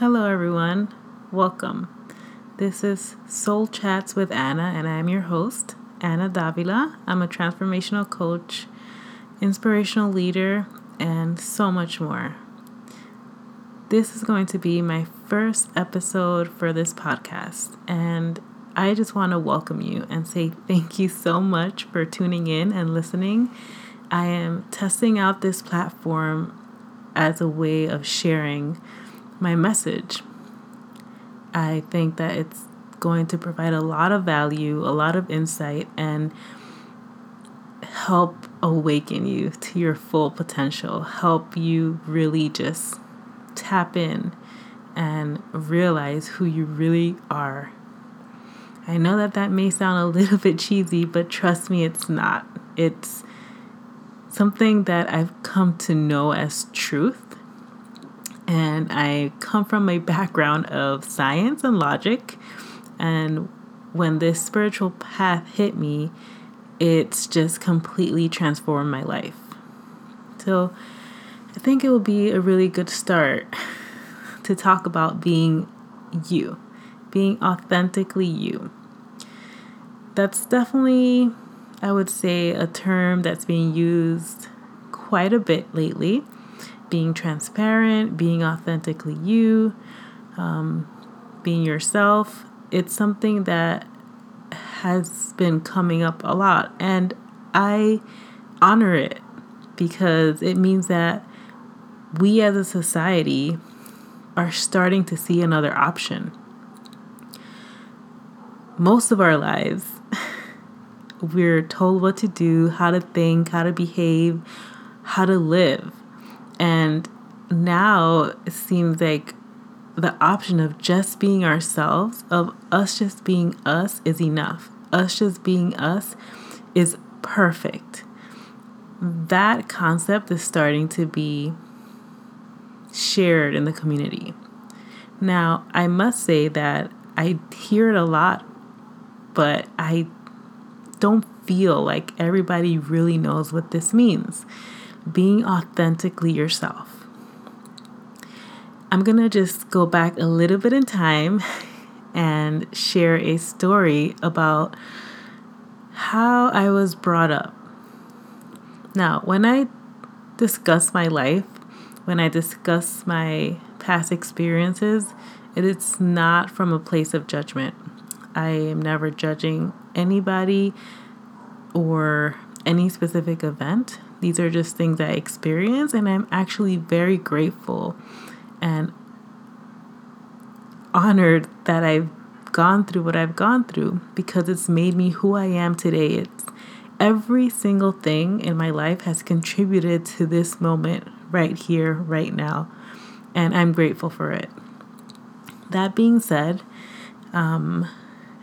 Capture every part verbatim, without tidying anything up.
Hello everyone, welcome. This is Soul Chats with Anna, and I am your host, Anna Davila. I'm a transformational coach, inspirational leader, and so much more. This is going to be my first episode for this podcast, and I just want to welcome you and say thank you so much for tuning in and listening. I am testing out this platform as a way of sharing my message. I think that it's going to provide a lot of value, a lot of insight, and help awaken you to your full potential, help you really just tap in and realize who you really are. I know that that may sound a little bit cheesy, but trust me, it's not. It's something that I've come to know as truth. And I come from a background of science and logic. And when this spiritual path hit me, it's just completely transformed my life. So I think it will be a really good start to talk about being you, being authentically you. That's definitely, I would say, a term that's being used quite a bit lately. Being transparent, being authentically you, um, being yourself. It's something that has been coming up a lot, and I honor it because it means that we as a society are starting to see another option. Most of our lives, we're told what to do, how to think, how to behave, how to live. And now it seems like the option of just being ourselves, of us just being us, is enough. Us just being us is perfect. That concept is starting to be shared in the community. Now, I must say that I hear it a lot, but I don't feel like everybody really knows what this means. Being authentically yourself. I'm going to just go back a little bit in time and share a story about how I was brought up. Now, when I discuss my life, when I discuss my past experiences, it's not from a place of judgment. I am never judging anybody or any specific event. These are just things I experience, and I'm actually very grateful and honored that I've gone through what I've gone through because it's made me who I am today. It's every single thing in my life has contributed to this moment right here, right now, and I'm grateful for it. That being said, um,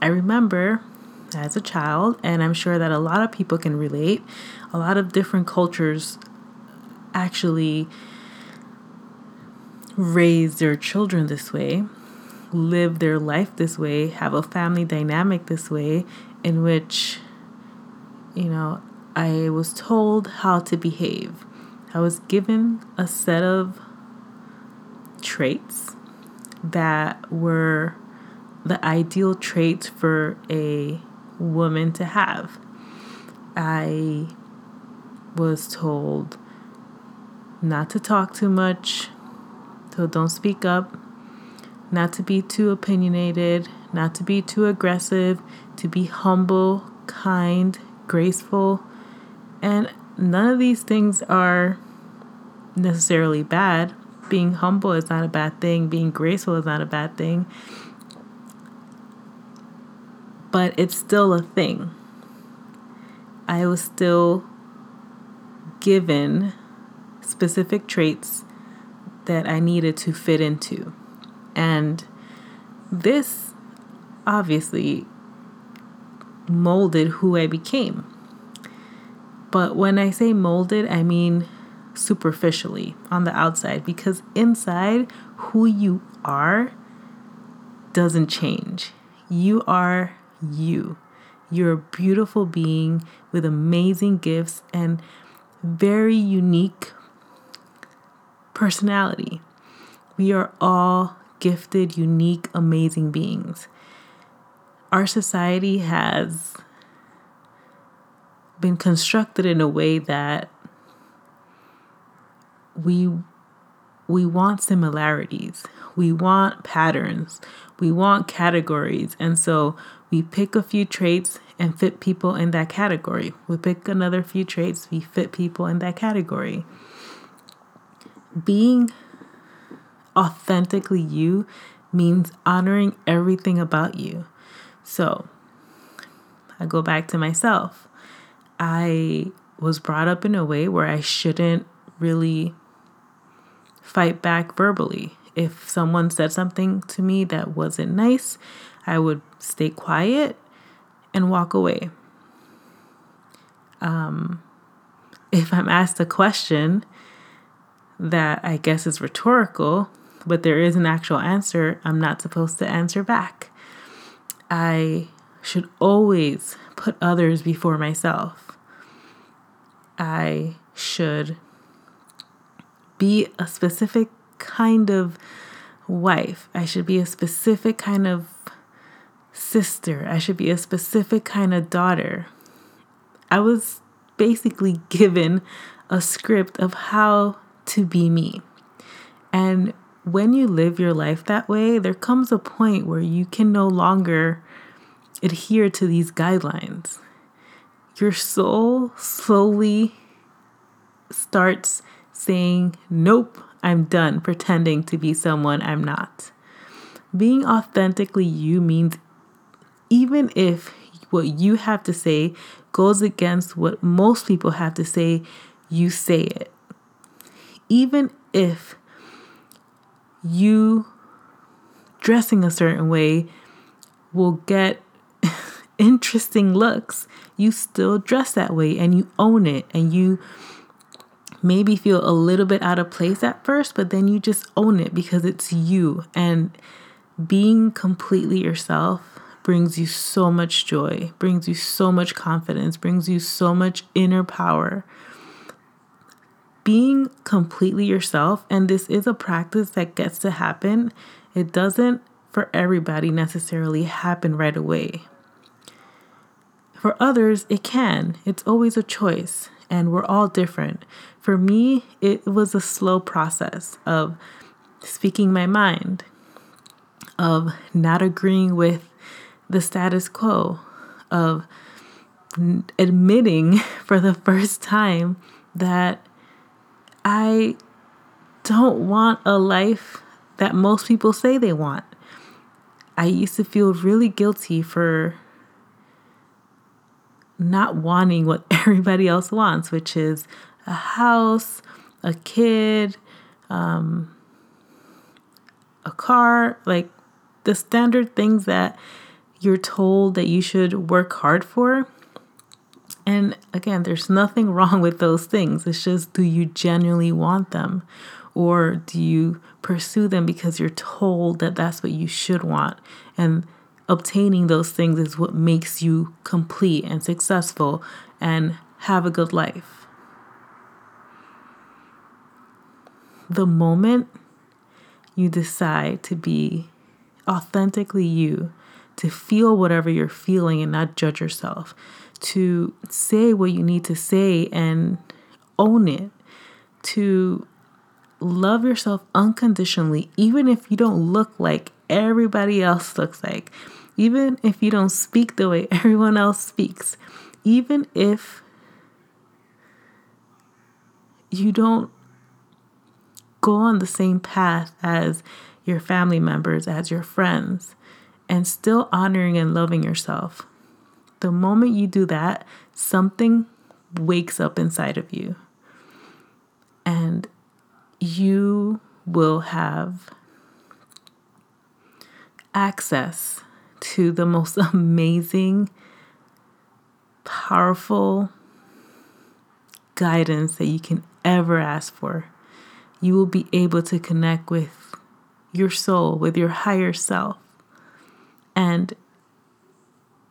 I remember as a child, and I'm sure that a lot of people can relate, a lot of different cultures actually raise their children this way, live their life this way, have a family dynamic this way, in which, you know, I was told how to behave. I was given a set of traits that were the ideal traits for a woman to have. I was told not to talk too much, so don't speak up, not to be too opinionated, not to be too aggressive, to be humble, kind, graceful. And none of these things are necessarily bad. Being humble is not a bad thing. Being graceful is not a bad thing. But it's still a thing. I was still given specific traits that I needed to fit into. And this obviously molded who I became. But when I say molded, I mean superficially, on the outside, because inside, who you are doesn't change. You are you. You're a beautiful being with amazing gifts and very unique personality. We are all gifted, unique, amazing beings. Our society has been constructed in a way that we we want similarities, we want patterns, we want categories, and so we pick a few traits and fit people in that category. We pick another few traits, we fit people in that category. Being authentically you means honoring everything about you. So I go back to myself. I was brought up in a way where I shouldn't really fight back verbally. If someone said something to me that wasn't nice, I would stay quiet and walk away. Um, if I'm asked a question that I guess is rhetorical, but there is an actual answer, I'm not supposed to answer back. I should always put others before myself. I should be a specific kind of wife. I should be a specific kind of sister. I should be a specific kind of daughter. I was basically given a script of how to be me. And when you live your life that way, there comes a point where you can no longer adhere to these guidelines. Your soul slowly starts saying, nope, I'm done pretending to be someone I'm not. Being authentically you means even if what you have to say goes against what most people have to say, you say it. Even if you dressing a certain way will get interesting looks, you still dress that way and you own it, and you maybe feel a little bit out of place at first, but then you just own it because it's you. And being completely yourself brings you so much joy, brings you so much confidence, brings you so much inner power. Being completely yourself, and this is a practice that gets to happen. It doesn't for everybody necessarily happen right away. For others, it can. It's always a choice, and we're all different. For me, it was a slow process of speaking my mind, of not agreeing with the status quo, of n- admitting for the first time that I don't want a life that most people say they want. I used to feel really guilty for not wanting what everybody else wants, which is a house, a kid, um, a car, like the standard things that you're told that you should work hard for. And again, there's nothing wrong with those things. It's just, do you genuinely want them? Or do you pursue them because you're told that that's what you should want? And obtaining those things is what makes you complete and successful and have a good life. The moment you decide to be authentically you, to feel whatever you're feeling and not judge yourself, to say what you need to say and own it, to love yourself unconditionally, even if you don't look like everybody else looks like, even if you don't speak the way everyone else speaks, even if you don't go on the same path as your family members, as your friends, and still honoring and loving yourself. The moment you do that, something wakes up inside of you, and you will have access to the most amazing, powerful guidance that you can ever ask for. You will be able to connect with your soul, with your higher self, and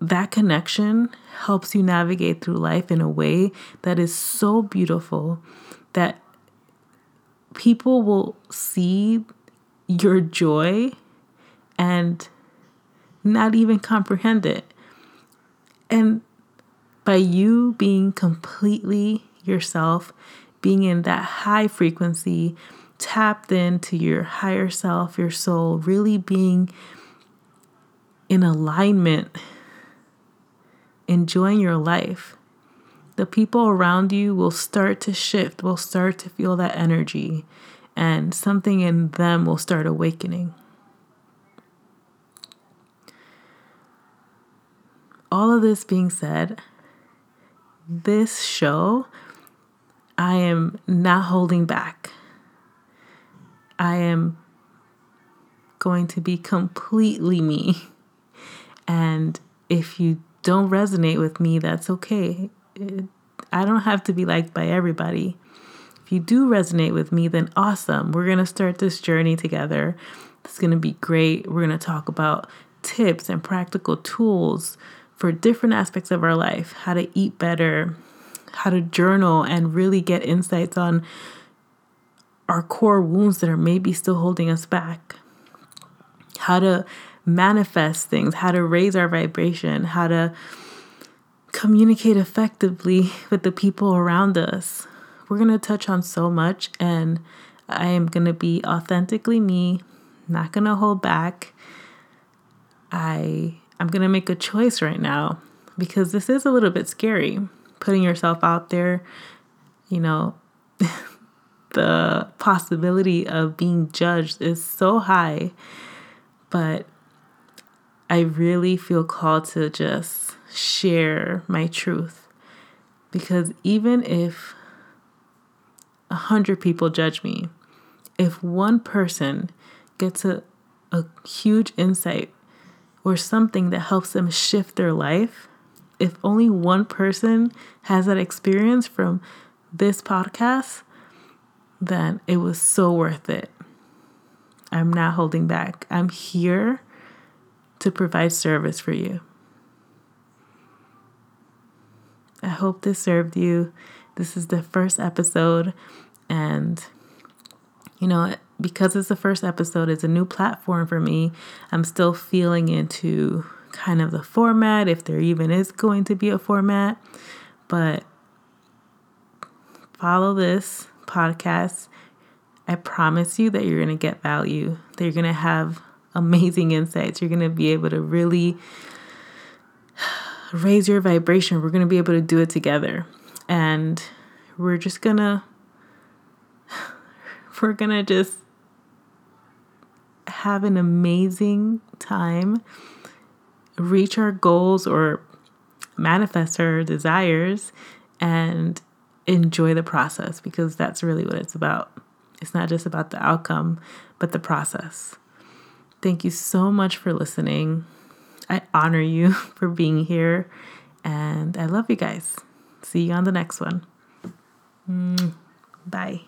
that connection helps you navigate through life in a way that is so beautiful that people will see your joy and not even comprehend it. And by you being completely yourself, being in that high frequency, tapped into your higher self, your soul, really being in alignment, enjoying your life, the people around you will start to shift, will start to feel that energy, and something in them will start awakening. All of this being said, this show, I am not holding back. I am going to be completely me. And if you don't resonate with me, that's okay. I don't have to be liked by everybody. If you do resonate with me, then awesome. We're going to start this journey together. It's going to be great. We're going to talk about tips and practical tools for different aspects of our life, how to eat better, how to journal and really get insights on our core wounds that are maybe still holding us back, how to manifest things, how to raise our vibration, how to communicate effectively with the people around us. We're going to touch on so much, and I am going to be authentically me, not going to hold back. I, I'm going to make a choice right now because this is a little bit scary, putting yourself out there, you know. The possibility of being judged is so high, but I really feel called to just share my truth, because even if a hundred people judge me, if one person gets a, a huge insight or something that helps them shift their life, if only one person has that experience from this podcast, then it was so worth it. I'm not holding back. I'm here to provide service for you. I hope this served you. This is the first episode, and you know, because it's the first episode, it's a new platform for me. I'm still feeling into kind of the format, if there even is going to be a format, but follow this podcast. I promise you that you're going to get value, that you're going to have amazing insights. You're going to be able to really raise your vibration. We're going to be able to do it together. And we're just going to, we're going to just have an amazing time, reach our goals or manifest our desires, and enjoy the process, because that's really what it's about. It's not just about the outcome, but the process. Thank you so much for listening. I honor you for being here, and I love you guys. See you on the next one. Bye.